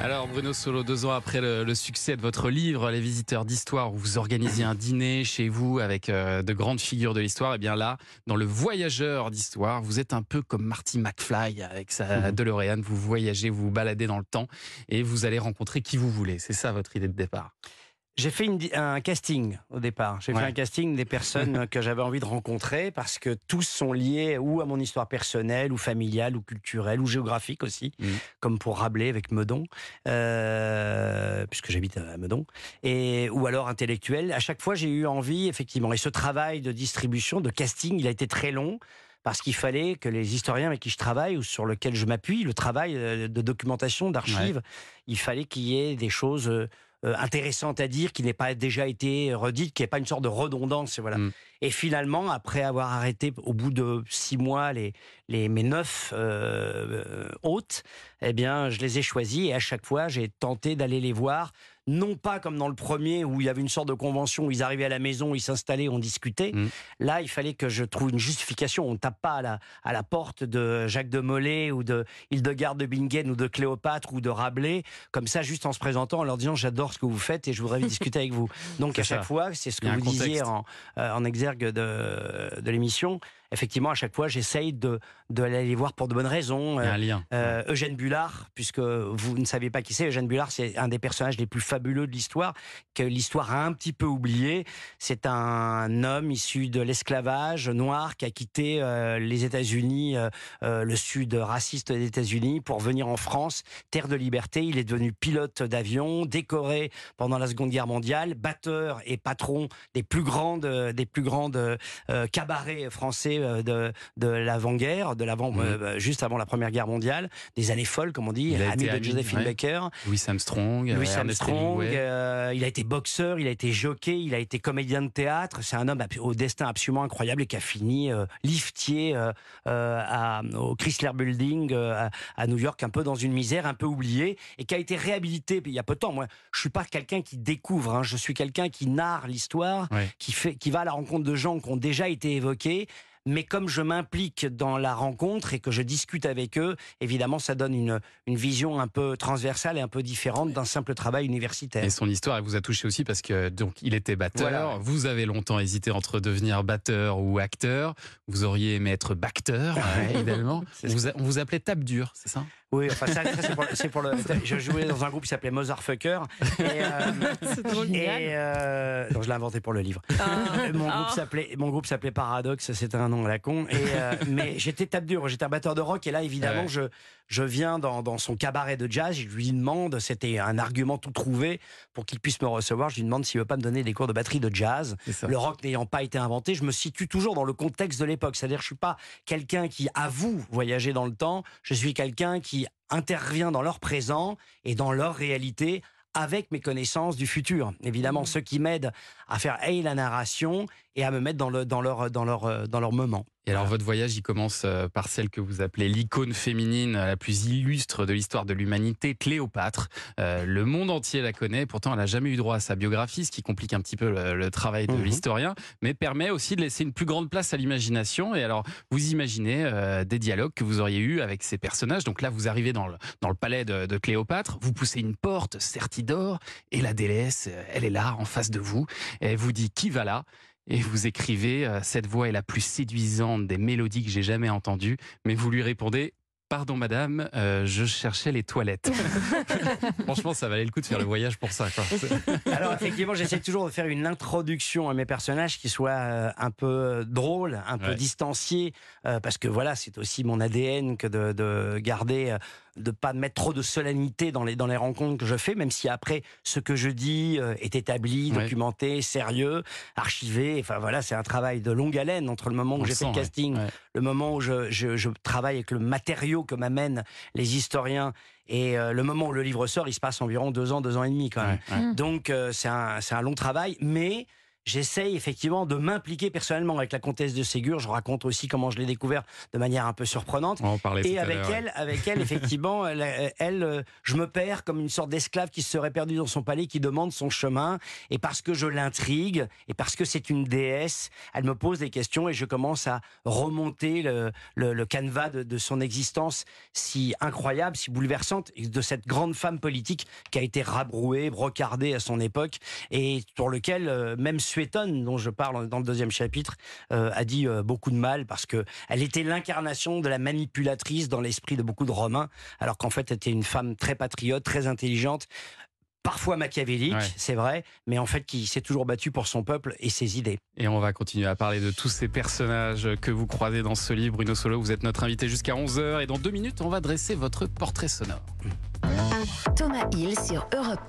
Alors Bruno Solo, 2 ans après le succès de votre livre Les visiteurs d'histoire, où vous organisiez un dîner chez vous avec de grandes figures de l'histoire, et bien là, dans le voyageur d'histoire, vous êtes un peu comme Marty McFly avec sa DeLorean, vous voyagez, vous vous baladez dans le temps et vous allez rencontrer qui vous voulez. C'est ça votre idée de départ? J'ai fait un casting au départ. J'ai fait un casting des personnes que j'avais envie de rencontrer parce que tous sont liés ou à mon histoire personnelle, ou familiale, ou culturelle, ou géographique aussi, comme pour Rabelais avec Meudon, puisque j'habite à Meudon, et, ou alors intellectuel. À chaque fois, j'ai eu envie, effectivement. Et ce travail de distribution, de casting, il a été très long. Parce qu'il fallait que les historiens avec qui je travaille ou sur lesquels je m'appuie, le travail de documentation, d'archives, il fallait qu'il y ait des choses intéressantes à dire, qui n'aient pas déjà été redites, qu'il n'y ait pas une sorte de redondance. Et, voilà. Et finalement, après avoir arrêté au bout de 6 mois mes 9 hôtes, eh bien, je les ai choisis et à chaque fois, j'ai tenté d'aller les voir. Non pas comme dans le premier où il y avait une sorte de convention où ils arrivaient à la maison, ils s'installaient, on discutait. Là, il fallait que je trouve une justification. On ne tape pas à la porte de Jacques de Molay ou de Hildegarde de Bingen ou de Cléopâtre ou de Rabelais, comme ça, juste en se présentant, en leur disant « j'adore ce que vous faites et je voudrais discuter avec vous ». Donc à chaque fois, c'est ce que vous disiez en exergue de l'émission. Effectivement, à chaque fois, j'essaye d'aller les voir pour de bonnes raisons. Il y a un lien. Eugène Bullard, puisque vous ne savez pas qui c'est, Eugène Bullard, c'est un des personnages les plus fabuleux de l'histoire, que l'histoire a un petit peu oublié. C'est un homme issu de l'esclavage noir qui a quitté les États-Unis, le sud raciste des États-Unis, pour venir en France, terre de liberté. Il est devenu pilote d'avion, décoré pendant la Seconde Guerre mondiale, batteur et patron des plus grandes cabarets français de l'avant-guerre, juste avant la Première Guerre mondiale, des années folles comme on dit, ami de Josephine Baker, Louis Armstrong, il a été boxeur, il a été jockey, il a été comédien de théâtre. C'est un homme au destin absolument incroyable et qui a fini liftier au Chrysler Building à New York, un peu dans une misère, un peu oublié, et qui a été réhabilité il y a peu de temps. Moi, je suis pas quelqu'un qui découvre, je suis quelqu'un qui narre l'histoire, qui va à la rencontre de gens qui ont déjà été évoqués. Mais comme je m'implique dans la rencontre et que je discute avec eux, évidemment, ça donne une vision un peu transversale et un peu différente d'un simple travail universitaire. Et son histoire, elle vous a touché aussi parce que donc il était batteur. Voilà. Vous avez longtemps hésité entre devenir batteur ou acteur. Vous auriez aimé être bacteur, évidemment. On vous appelait tape dure, c'est ça? Oui, enfin ça c'est pour le. Je jouais dans un groupe qui s'appelait Mozart Fucker. C'est drôle. Donc je l'ai inventé pour le livre. Mon groupe s'appelait Paradoxe. C'est un nom à la con. Mais j'étais tape dure, j'étais un batteur de rock. Et là, évidemment, je viens dans son cabaret de jazz. Je lui demande, c'était un argument tout trouvé pour qu'il puisse me recevoir. Je lui demande s'il veut pas me donner des cours de batterie de jazz. Le rock n'ayant pas été inventé, je me situe toujours dans le contexte de l'époque. C'est-à-dire, je suis pas quelqu'un qui avoue voyager dans le temps. Je suis quelqu'un qui intervient dans leur présent et dans leur réalité avec mes connaissances du futur. Évidemment, ceux qui m'aident à faire la narration et à me mettre dans leur moment. Et alors, votre voyage, il commence par celle que vous appelez l'icône féminine la plus illustre de l'histoire de l'humanité, Cléopâtre. Le monde entier la connaît, pourtant elle n'a jamais eu droit à sa biographie, ce qui complique un petit peu le travail de l'historien, mais permet aussi de laisser une plus grande place à l'imagination. Et alors, vous imaginez des dialogues que vous auriez eus avec ces personnages. Donc là, vous arrivez dans le palais de Cléopâtre, vous poussez une porte sertie d'or, et la déesse, elle est là, en face de vous, et elle vous dit « Qui va là ?» Et vous écrivez « Cette voix est la plus séduisante des mélodies que j'ai jamais entendues », mais vous lui répondez « Pardon madame, je cherchais les toilettes ». Franchement, ça valait le coup de faire le voyage pour ça, quoi. Alors effectivement, j'essaie toujours de faire une introduction à mes personnages qui soit un peu drôle, un peu distancié, parce que voilà, c'est aussi mon ADN que de garder... de pas mettre trop de solennité dans les rencontres que je fais, même si après ce que je dis est établi, documenté, sérieux, archivé. Enfin voilà, c'est un travail de longue haleine entre le moment où j'ai fait le casting, le moment où je travaille avec le matériau que m'amènent les historiens. Et le moment où le livre sort, il se passe environ 2 ans, 2 ans et demi quand même. Donc c'est un long travail, mais... j'essaye effectivement de m'impliquer personnellement avec la comtesse de Ségur. Je raconte aussi comment je l'ai découvert de manière un peu surprenante. Et avec elle, effectivement, je me perds comme une sorte d'esclave qui se serait perdu dans son palais, qui demande son chemin. Et parce que je l'intrigue, et parce que c'est une déesse, elle me pose des questions et je commence à remonter le canevas de son existence si incroyable, si bouleversante, de cette grande femme politique qui a été rabrouée, brocardée à son époque, et pour lequel même Suétone, dont je parle dans le deuxième chapitre, a dit beaucoup de mal, parce qu'elle était l'incarnation de la manipulatrice dans l'esprit de beaucoup de Romains, alors qu'en fait elle était une femme très patriote, très intelligente, parfois machiavélique, ouais, c'est vrai, mais en fait qui s'est toujours battu pour son peuple et ses idées. Et on va continuer à parler de tous ces personnages que vous croisez dans ce livre. Bruno Solo, vous êtes notre invité jusqu'à 11h et dans 2 minutes, on va dresser votre portrait sonore. Thomas Hill sur Europe.